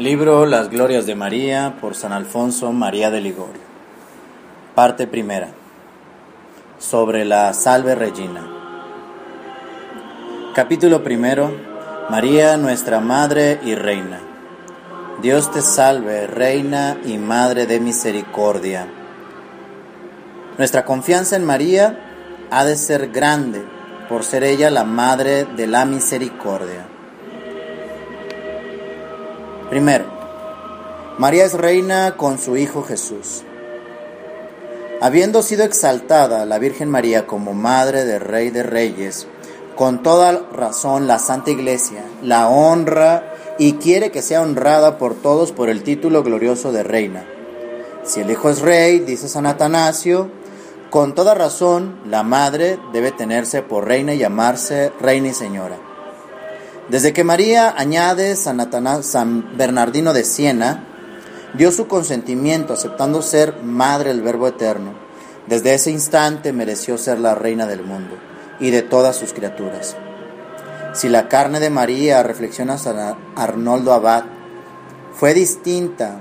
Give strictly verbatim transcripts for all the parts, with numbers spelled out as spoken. Libro Las Glorias de María por San Alfonso María de Ligorio. Parte primera. Sobre la Salve Regina. Capítulo primero. María, nuestra Madre y Reina. Dios te salve, Reina y Madre de Misericordia. Nuestra confianza en María ha de ser grande, por ser ella la Madre de la Misericordia. Primero, María es reina con su Hijo Jesús. Habiendo sido exaltada la Virgen María como Madre del Rey de Reyes, con toda razón la Santa Iglesia la honra y quiere que sea honrada por todos por el título glorioso de reina. Si el Hijo es Rey, dice San Atanasio, con toda razón la Madre debe tenerse por reina y llamarse Reina y Señora. Desde que María, añade San, Atanas, San Bernardino de Siena, dio su consentimiento aceptando ser madre del Verbo Eterno, desde ese instante mereció ser la reina del mundo y de todas sus criaturas. Si la carne de María, reflexiona San Arnoldo Abad, fue distinta,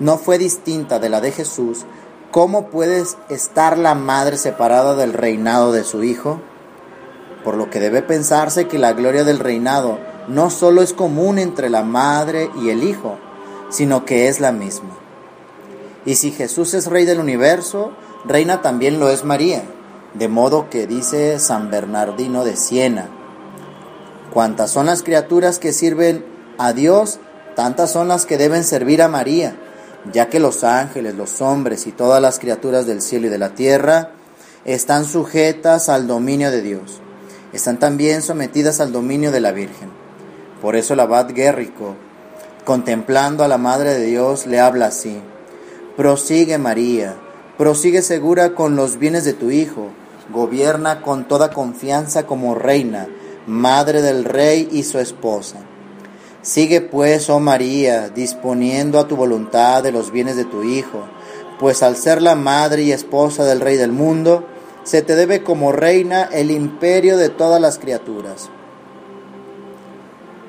no fue distinta de la de Jesús, ¿cómo puede estar la madre separada del reinado de su Hijo? Por lo que debe pensarse que la gloria del reinado no solo es común entre la madre y el Hijo, sino que es la misma. Y si Jesús es Rey del universo, reina también lo es María, de modo que dice San Bernardino de Siena, cuantas son las criaturas que sirven a Dios, tantas son las que deben servir a María, ya que los ángeles, los hombres y todas las criaturas del cielo y de la tierra están sujetas al dominio de Dios. Están también sometidas al dominio de la Virgen. Por eso el Abad Guérrico, contemplando a la Madre de Dios, le habla así: prosigue María, prosigue segura con los bienes de tu Hijo, gobierna con toda confianza como reina, madre del Rey y su esposa. Sigue pues, oh María, disponiendo a tu voluntad de los bienes de tu Hijo, pues al ser la madre y esposa del Rey del mundo, se te debe como reina el imperio de todas las criaturas.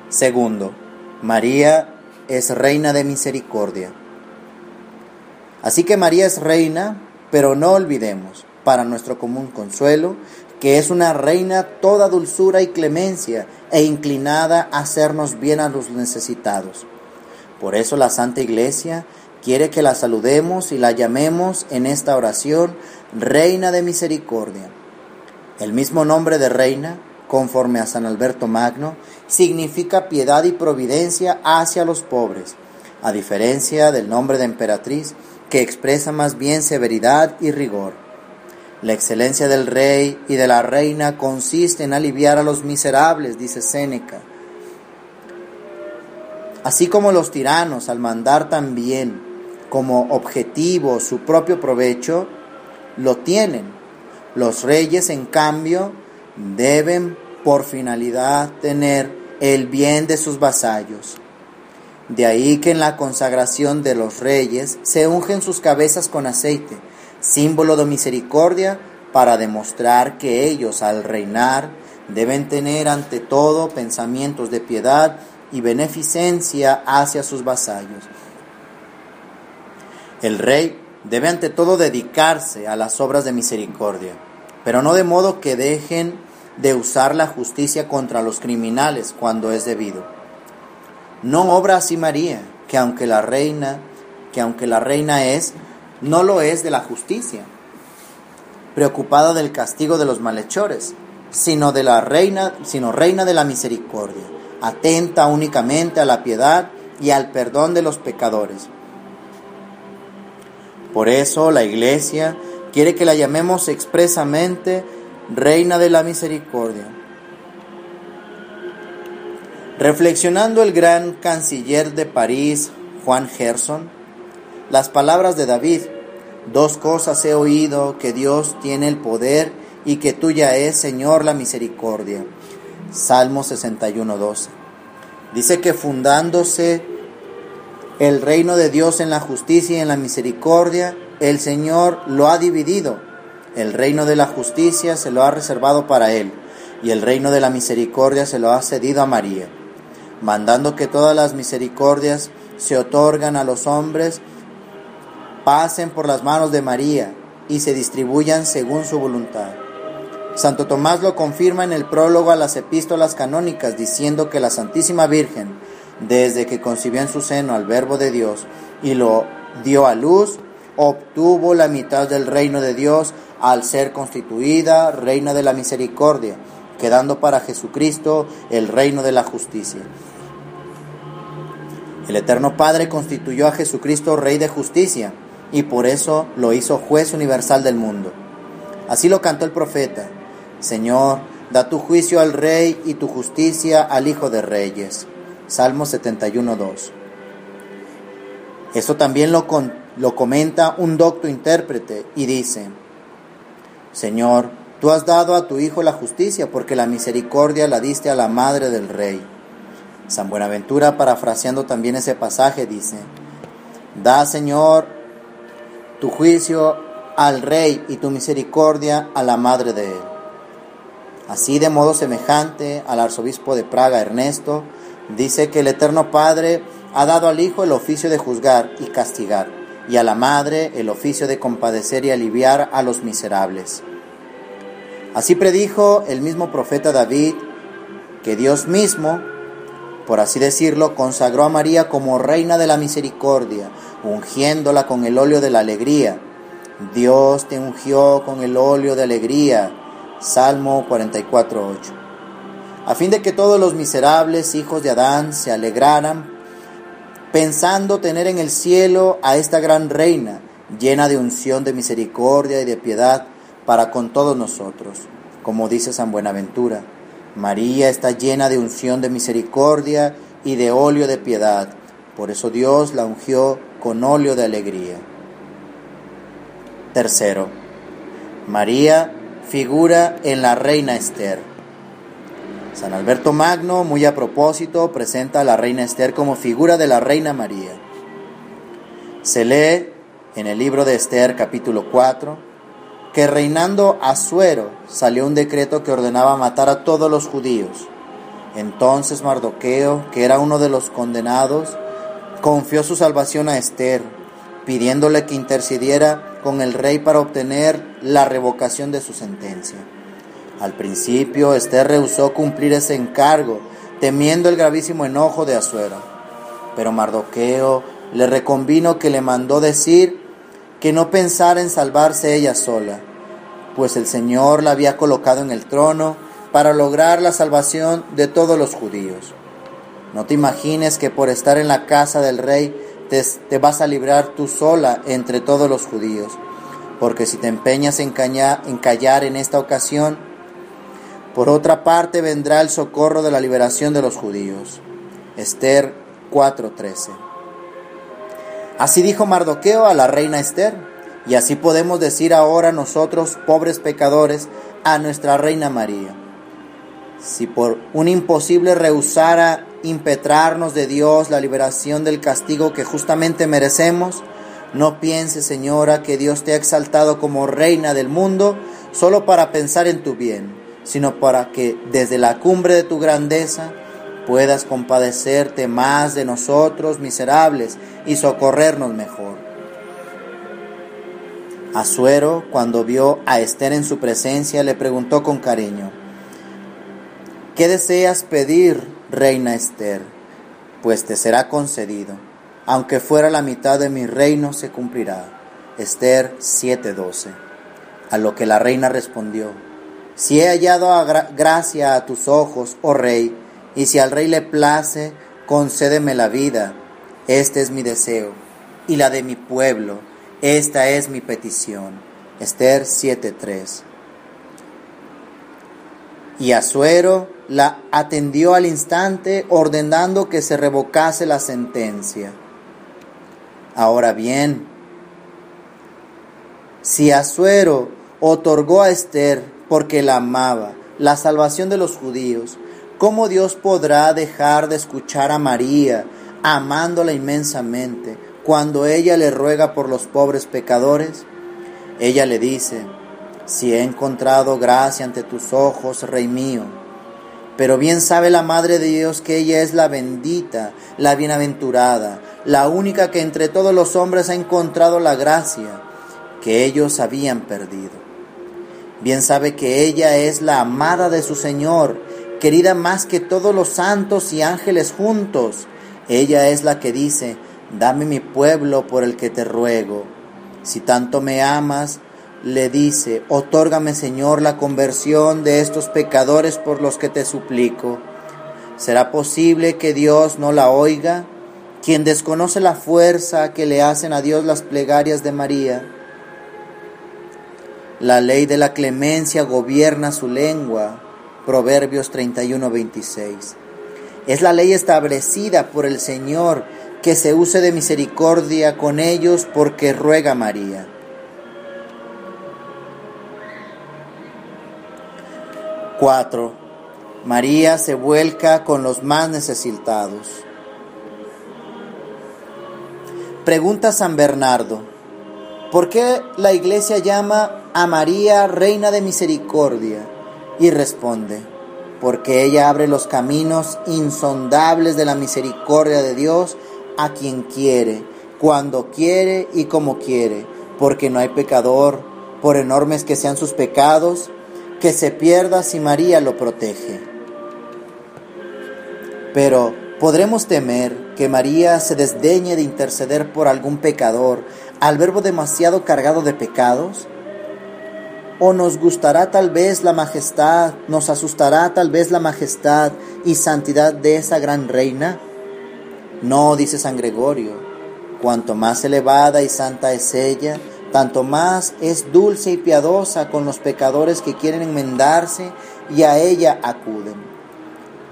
Segundo, María es reina de misericordia. Así que María es reina, pero no olvidemos, para nuestro común consuelo, que es una reina toda dulzura y clemencia e inclinada a hacernos bien a los necesitados. Por eso la Santa Iglesia quiere que la saludemos y la llamemos en esta oración Reina de Misericordia. El mismo nombre de reina, conforme a San Alberto Magno, significa piedad y providencia hacia los pobres, a diferencia del nombre de emperatriz, que expresa más bien severidad y rigor. La excelencia del rey y de la reina consiste en aliviar a los miserables, dice Séneca. Así como los tiranos, al mandar también como objetivo su propio provecho, lo tienen. Los reyes, en cambio, deben por finalidad tener el bien de sus vasallos. De ahí que en la consagración de los reyes se ungen sus cabezas con aceite, símbolo de misericordia, para demostrar que ellos, al reinar, deben tener ante todo pensamientos de piedad y beneficencia hacia sus vasallos. El rey debe ante todo dedicarse a las obras de misericordia, pero no de modo que dejen de usar la justicia contra los criminales cuando es debido. No obra así María, que aunque la reina, que aunque la reina es, no lo es de la justicia, preocupada del castigo de los malhechores, sino de la reina, sino reina de la misericordia, atenta únicamente a la piedad y al perdón de los pecadores. Por eso la Iglesia quiere que la llamemos expresamente Reina de la Misericordia. Reflexionando el gran canciller de París, Juan Gerson, las palabras de David: dos cosas he oído, que Dios tiene el poder y que tuya es, Señor, la misericordia. Salmo sesenta y uno, doce. Dice que fundándose el reino de Dios en la justicia y en la misericordia, el Señor lo ha dividido. El reino de la justicia se lo ha reservado para Él, y el reino de la misericordia se lo ha cedido a María. mandando que todas las misericordias se otorgan a los hombres pasen por las manos de María y se distribuyan según su voluntad. Santo Tomás lo confirma en el prólogo a las epístolas canónicas, diciendo que la Santísima Virgen, desde que concibió en su seno al Verbo de Dios y lo dio a luz, obtuvo la mitad del reino de Dios al ser constituida reina de la misericordia, quedando para Jesucristo el reino de la justicia. El Eterno Padre constituyó a Jesucristo Rey de Justicia, y por eso lo hizo juez universal del mundo. Así lo cantó el profeta: Señor, da tu juicio al Rey y tu justicia al Hijo de Reyes. Salmo setenta y uno, dos. Esto también lo, con, lo comenta un docto intérprete y dice: Señor, tú has dado a tu Hijo la justicia porque la misericordia la diste a la Madre del Rey. San Buenaventura, parafraseando también ese pasaje, dice: Da, Señor, tu juicio al Rey y tu misericordia a la Madre de Él. Así, de modo semejante, al arzobispo de Praga, Ernesto, dice que el Eterno Padre ha dado al Hijo el oficio de juzgar y castigar, y a la Madre el oficio de compadecer y aliviar a los miserables. Así predijo el mismo profeta David, que Dios mismo, por así decirlo, consagró a María como reina de la misericordia, ungiéndola con el óleo de la alegría. Dios te ungió con el óleo de alegría. Salmo cuarenta y cuatro, ocho. A fin de que todos los miserables hijos de Adán se alegraran, pensando tener en el cielo a esta gran reina, llena de unción de misericordia y de piedad para con todos nosotros, como dice San Buenaventura. María está llena de unción de misericordia y de óleo de piedad, por eso Dios la ungió con óleo de alegría. Tercero, María figura en la reina Esther. San Alberto Magno, muy a propósito, presenta a la reina Esther como figura de la reina María. Se lee en el libro de Esther, capítulo cuatro, que reinando Asuero salió un decreto que ordenaba matar a todos los judíos. Entonces Mardoqueo, que era uno de los condenados, confió su salvación a Esther, pidiéndole que intercediera con el rey para obtener la revocación de su sentencia. Al principio Esther rehusó cumplir ese encargo, temiendo el gravísimo enojo de Asuero. Pero Mardoqueo le reconvino que le mandó decir que no pensara en salvarse ella sola, pues el Señor la había colocado en el trono para lograr la salvación de todos los judíos. No te imagines que por estar en la casa del rey te, te vas a librar tú sola entre todos los judíos, porque si te empeñas en, caña, en callar en esta ocasión, por otra parte vendrá el socorro de la liberación de los judíos. Esther cuatro, trece. Así dijo Mardoqueo a la reina Esther, y así podemos decir ahora nosotros, pobres pecadores, a nuestra reina María. Si por un imposible rehusara impetrarnos de Dios la liberación del castigo que justamente merecemos, no pienses, señora, que Dios te ha exaltado como reina del mundo solo para pensar en tu bien, sino para que desde la cumbre de tu grandeza puedas compadecerte más de nosotros miserables y socorrernos mejor. Asuero, cuando vio a Esther en su presencia, le preguntó con cariño: ¿Qué deseas pedir, reina Esther? Pues te será concedido. Aunque fuera la mitad de mi reino, se cumplirá. Esther siete, doce. A lo que la reina respondió: Si he hallado a gra- gracia a tus ojos, oh rey, y si al rey le place, concédeme la vida. Este es mi deseo, y la de mi pueblo. Esta es mi petición. Esther siete, tres. Y Asuero la atendió al instante, ordenando que se revocase la sentencia. Ahora bien, si Asuero otorgó a Esther, porque la amaba, la salvación de los judíos, ¿cómo Dios podrá dejar de escuchar a María, amándola inmensamente, cuando ella le ruega por los pobres pecadores? Ella le dice: Si he encontrado gracia ante tus ojos, Rey mío, Pero bien sabe la Madre de Dios que ella es la bendita, la bienaventurada, la única que entre todos los hombres ha encontrado la gracia que ellos habían perdido. Bien sabe que ella es la amada de su Señor, querida más que todos los santos y ángeles juntos. Ella es la que dice: dame mi pueblo por el que te ruego. Si tanto me amas, le dice, otórgame, Señor, la conversión de estos pecadores por los que te suplico. ¿Será posible que Dios no la oiga? Quien desconoce la fuerza que le hacen a Dios las plegarias de María. La ley de la clemencia gobierna su lengua. Proverbios treinta y uno, veintiséis. Es la ley establecida por el Señor, que se use de misericordia con ellos, porque ruega María. cuatro. María se vuelca con los más necesitados. Pregunta San Bernardo: ¿por qué la Iglesia llama a María Reina de Misericordia? Y responde: porque ella abre los caminos insondables de la misericordia de Dios a quien quiere, cuando quiere y como quiere, porque no hay pecador, por enormes que sean sus pecados, que se pierda si María lo protege. Pero podremos temer que María se desdeñe de interceder por algún pecador al verbo demasiado cargado de pecados. O nos gustará tal vez la majestad, nos asustará tal vez la majestad y santidad de esa gran reina. No, dice San Gregorio, cuanto más elevada y santa es ella, tanto más es dulce y piadosa con los pecadores que quieren enmendarse y a ella acuden.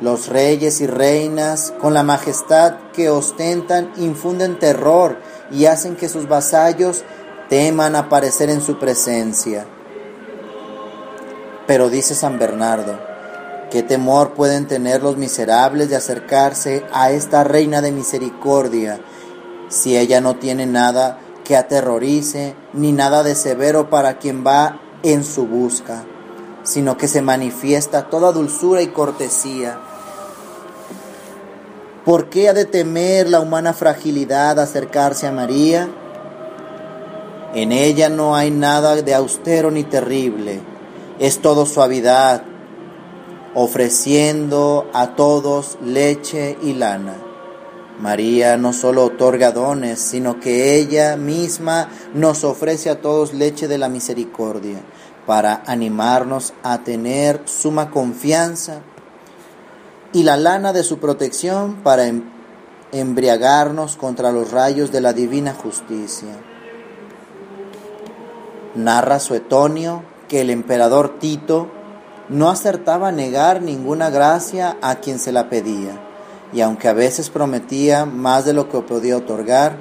Los reyes y reinas, con la majestad que ostentan, infunden terror y hacen que sus vasallos teman aparecer en su presencia. Pero dice San Bernardo: ¿qué temor pueden tener los miserables de acercarse a esta reina de misericordia, si ella no tiene nada que aterrorice, ni nada de severo para quien va en su busca, sino que se manifiesta toda dulzura y cortesía? ¿Por qué ha de temer la humana fragilidad acercarse a María? En ella no hay nada de austero ni terrible. Es todo suavidad, ofreciendo a todos leche y lana. María no solo otorga dones, sino que ella misma nos ofrece a todos leche de la misericordia, para animarnos a tener suma confianza, y la lana de su protección para embriagarnos contra los rayos de la divina justicia. Narra Suetonio que el emperador Tito no acertaba a negar ninguna gracia a quien se la pedía, y aunque a veces prometía más de lo que podía otorgar,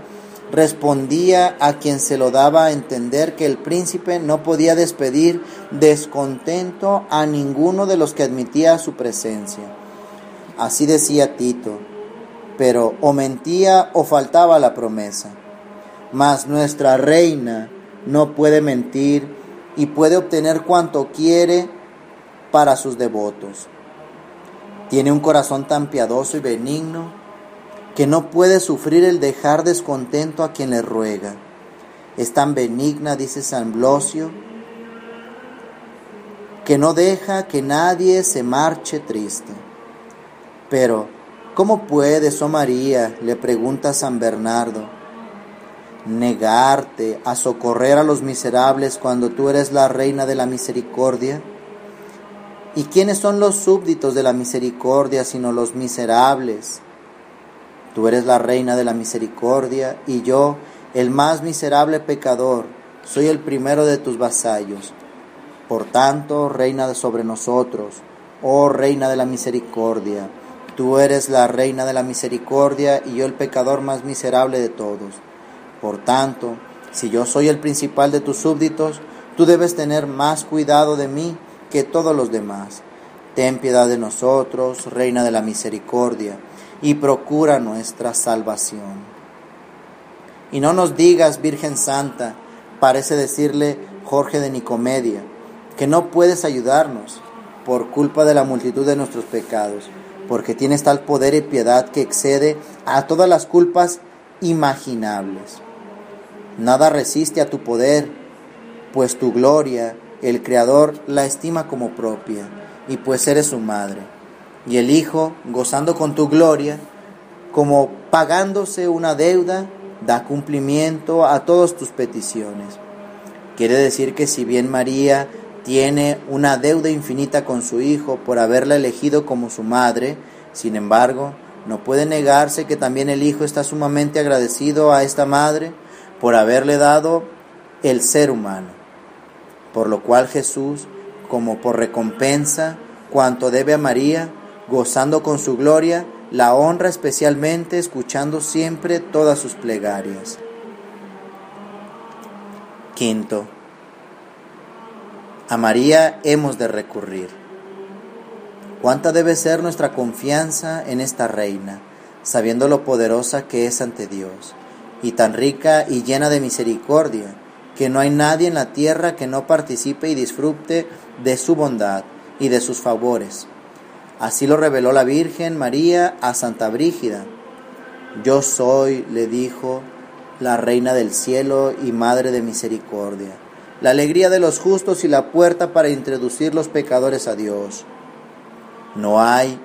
respondía a quien se lo daba a entender que el príncipe no podía despedir descontento a ninguno de los que admitía su presencia. Así decía Tito, pero o mentía o faltaba la promesa. Mas nuestra reina no puede mentir y puede obtener cuanto quiere para sus devotos. Tiene un corazón tan piadoso y benigno que no puede sufrir el dejar descontento a quien le ruega. Es tan benigna, dice San Blosio, que no deja que nadie se marche triste. Pero, ¿cómo puedes, oh María?, le pregunta San Bernardo, negarte a socorrer a los miserables cuando tú eres la reina de la misericordia? ¿Y quiénes son los súbditos de la misericordia sino los miserables? Tú eres la reina de la misericordia y yo, el más miserable pecador, soy el primero de tus vasallos. Por tanto, reina sobre nosotros, oh reina de la misericordia, tú eres la reina de la misericordia y yo el pecador más miserable de todos. Por tanto, si yo soy el principal de tus súbditos, tú debes tener más cuidado de mí que todos los demás. Ten piedad de nosotros, reina de la misericordia, y procura nuestra salvación. Y no nos digas, Virgen Santa, parece decirle Jorge de Nicomedia, que no puedes ayudarnos, por culpa de la multitud de nuestros pecados, porque tienes tal poder y piedad que excede a todas las culpas imaginables. Nada resiste a tu poder, pues tu gloria el Creador la estima como propia, y pues eres su madre. Y el Hijo, gozando con tu gloria, como pagándose una deuda, da cumplimiento a todas tus peticiones. Quiere decir que si bien María tiene una deuda infinita con su Hijo por haberla elegido como su madre, sin embargo, no puede negarse que también el Hijo está sumamente agradecido a esta madre por haberle dado el ser humano. Por lo cual Jesús, como por recompensa cuanto debe a María, gozando con su gloria, la honra especialmente escuchando siempre todas sus plegarias. Quinto, a María hemos de recurrir. ¿Cuánta debe ser nuestra confianza en esta reina, sabiendo lo poderosa que es ante Dios, y tan rica y llena de misericordia, que no hay nadie en la tierra que no participe y disfrute de su bondad y de sus favores? Así lo reveló la Virgen María a Santa Brígida. Yo soy, le dijo, la reina del cielo y madre de misericordia, la alegría de los justos y la puerta para introducir los pecadores a Dios. No hay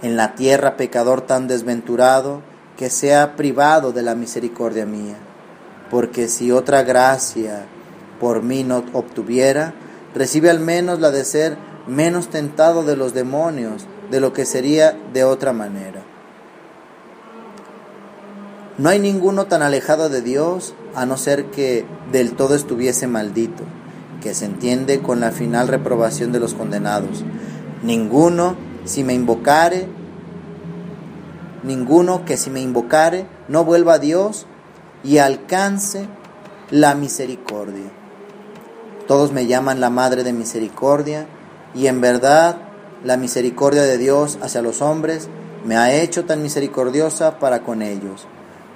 en la tierra pecador tan desventurado que sea privado de la misericordia mía, porque si otra gracia por mí no obtuviera, recibe al menos la de ser menos tentado de los demonios de lo que sería de otra manera. No hay ninguno tan alejado de Dios, a no ser que del todo estuviese maldito, que se entiende con la final reprobación de los condenados. Ninguno, si me invocare, ninguno que si me invocare no vuelva a Dios y alcance la misericordia. Todos me llaman la madre de misericordia, y en verdad la misericordia de Dios hacia los hombres me ha hecho tan misericordiosa para con ellos.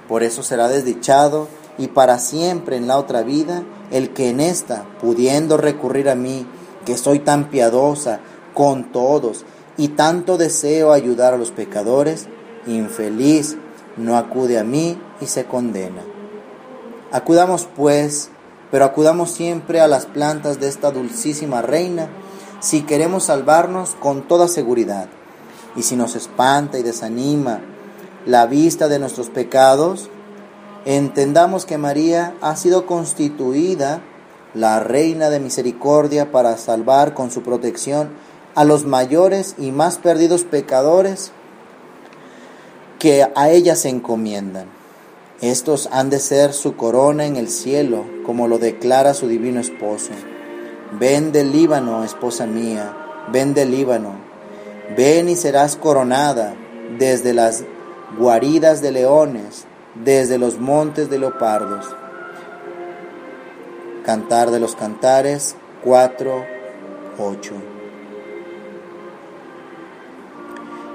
Por eso será desdichado y para siempre en la otra vida el que en esta, pudiendo recurrir a mí, que soy tan piadosa con todos y tanto deseo ayudar a los pecadores, infeliz no acude a mí y se condena. Acudamos pues, pero acudamos siempre a las plantas de esta dulcísima reina, si queremos salvarnos con toda seguridad. Y si nos espanta y desanima la vista de nuestros pecados, entendamos que María ha sido constituida la reina de misericordia para salvar con su protección a los mayores y más perdidos pecadores que a ella se encomiendan. Estos han de ser su corona en el cielo, como lo declara su divino esposo. Ven del Líbano, esposa mía, ven del Líbano, ven y serás coronada desde las guaridas de leones, desde los montes de leopardos. Cantar de los Cantares cuatro ocho.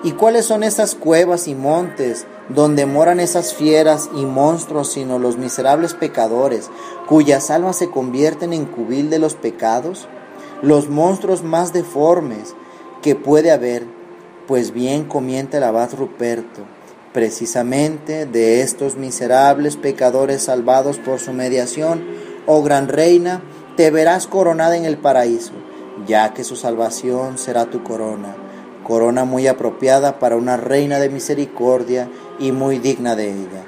¿Y cuáles son esas cuevas y montes donde moran esas fieras y monstruos, sino los miserables pecadores, cuyas almas se convierten en cubil de los pecados, los monstruos más deformes que puede haber? Pues bien comenta el abad Ruperto, precisamente de estos miserables pecadores salvados por su mediación, oh gran reina, te verás coronada en el paraíso, ya que su salvación será tu corona, corona muy apropiada para una reina de misericordia y muy digna de ella.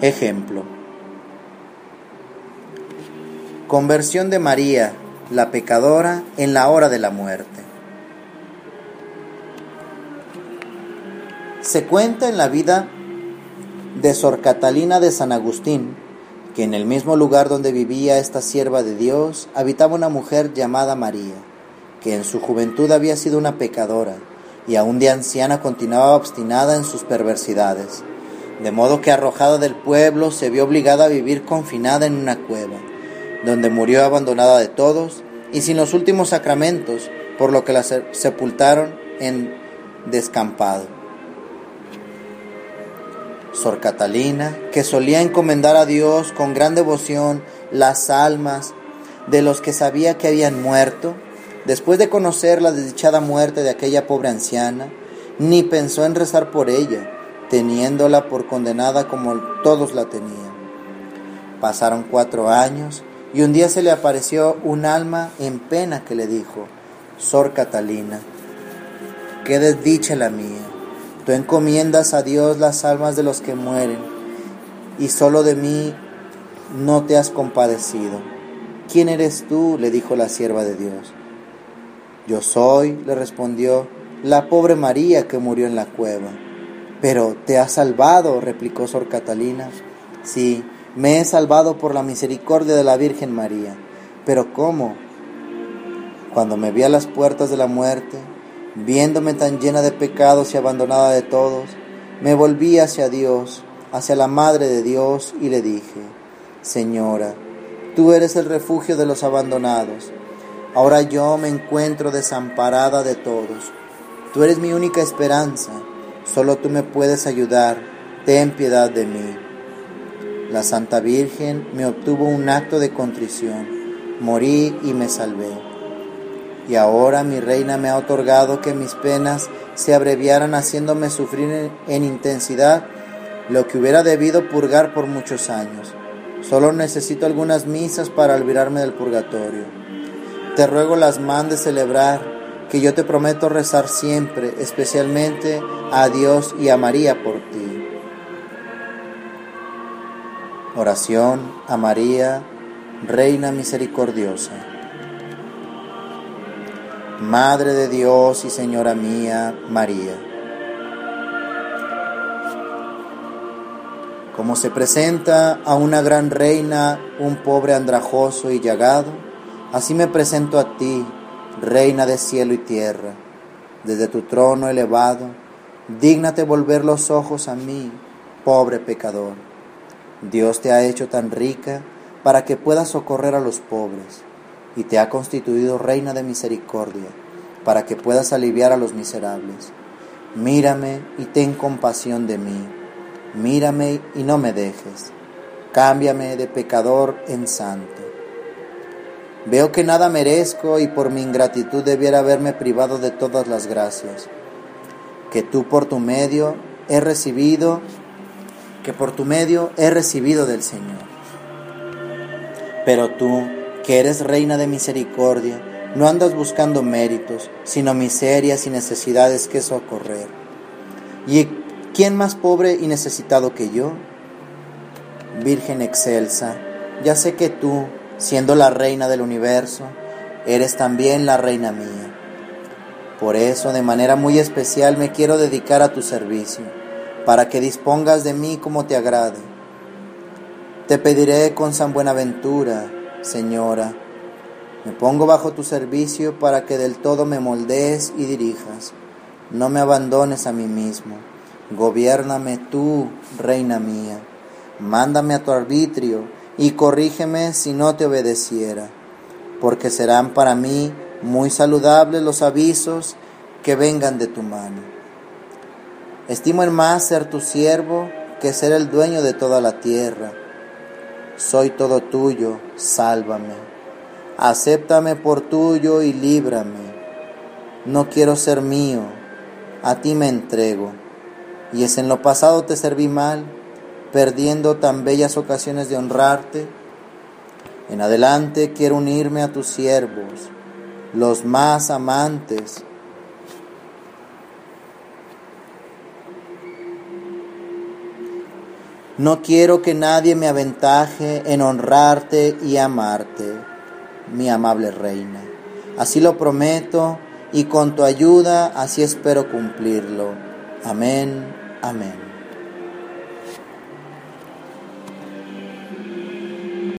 Ejemplo: conversión de María, la pecadora, en la hora de la muerte. Se cuenta en la vida de Sor Catalina de San Agustín, que en el mismo lugar donde vivía esta sierva de Dios, habitaba una mujer llamada María, que en su juventud había sido una pecadora, y aún de anciana continuaba obstinada en sus perversidades, de modo que arrojada del pueblo se vio obligada a vivir confinada en una cueva, donde murió abandonada de todos y sin los últimos sacramentos, por lo que la sepultaron en descampado. Sor Catalina, que solía encomendar a Dios con gran devoción las almas de los que sabía que habían muerto, después de conocer la desdichada muerte de aquella pobre anciana, ni pensó en rezar por ella, teniéndola por condenada como todos la tenían. Pasaron cuatro años y un día se le apareció un alma en pena que le dijo: Sor Catalina, qué desdicha la mía, tú encomiendas a Dios las almas de los que mueren, y solo de mí no te has compadecido. ¿Quién eres tú?, le dijo la sierva de Dios. Yo soy, le respondió, la pobre María que murió en la cueva. Pero te has salvado, replicó Sor Catalina. Sí, me he salvado por la misericordia de la Virgen María. Pero ¿cómo? Cuando me vi a las puertas de la muerte, viéndome tan llena de pecados y abandonada de todos, me volví hacia Dios, hacia la Madre de Dios, y le dije: Señora, tú eres el refugio de los abandonados. Ahora yo me encuentro desamparada de todos. Tú eres mi única esperanza. Solo tú me puedes ayudar. Ten piedad de mí. La Santa Virgen me obtuvo un acto de contrición. Morí y me salvé. Y ahora mi reina me ha otorgado que mis penas se abreviaran, haciéndome sufrir en, en intensidad lo que hubiera debido purgar por muchos años. Solo necesito algunas misas para olvidarme del purgatorio. Te ruego las mandes celebrar, que yo te prometo rezar siempre, especialmente a Dios y a María por ti. Oración a María, Reina Misericordiosa. Madre de Dios y Señora mía, María. Como se presenta a una gran reina un pobre andrajoso y llagado, así me presento a ti, Reina de cielo y tierra. Desde tu trono elevado, dígnate volver los ojos a mí, pobre pecador. Dios te ha hecho tan rica para que puedas socorrer a los pobres, y te ha constituido reina de misericordia para que puedas aliviar a los miserables. Mírame y ten compasión de mí. Mírame y no me dejes. Cámbiame de pecador en santo. Veo que nada merezco y por mi ingratitud debiera haberme privado de todas las gracias que tú por tu medio he recibido que por tu medio he recibido del Señor. Pero tú, que eres reina de misericordia, no andas buscando méritos, sino miserias y necesidades que socorrer. ¿Y quién más pobre y necesitado que yo? Virgen excelsa, ya sé que tú, siendo la reina del universo, eres también la reina mía. Por eso, de manera muy especial, me quiero dedicar a tu servicio, para que dispongas de mí como te agrade. Te pediré con San Buenaventura: Señora, me pongo bajo tu servicio para que del todo me moldees y dirijas. No me abandones a mí mismo. Gobiérname tú, reina mía. Mándame a tu arbitrio y corrígeme si no te obedeciera, porque serán para mí muy saludables los avisos que vengan de tu mano. Estimo en más ser tu siervo que ser el dueño de toda la tierra. Soy todo tuyo, sálvame. Acéptame por tuyo y líbrame. No quiero ser mío, a ti me entrego. Y es en lo pasado te serví mal, perdiendo tan bellas ocasiones de honrarte. En adelante quiero unirme a tus siervos, los más amantes, no quiero que nadie me aventaje en honrarte y amarte, mi amable reina. Así lo prometo y con tu ayuda así espero cumplirlo. Amén, amén.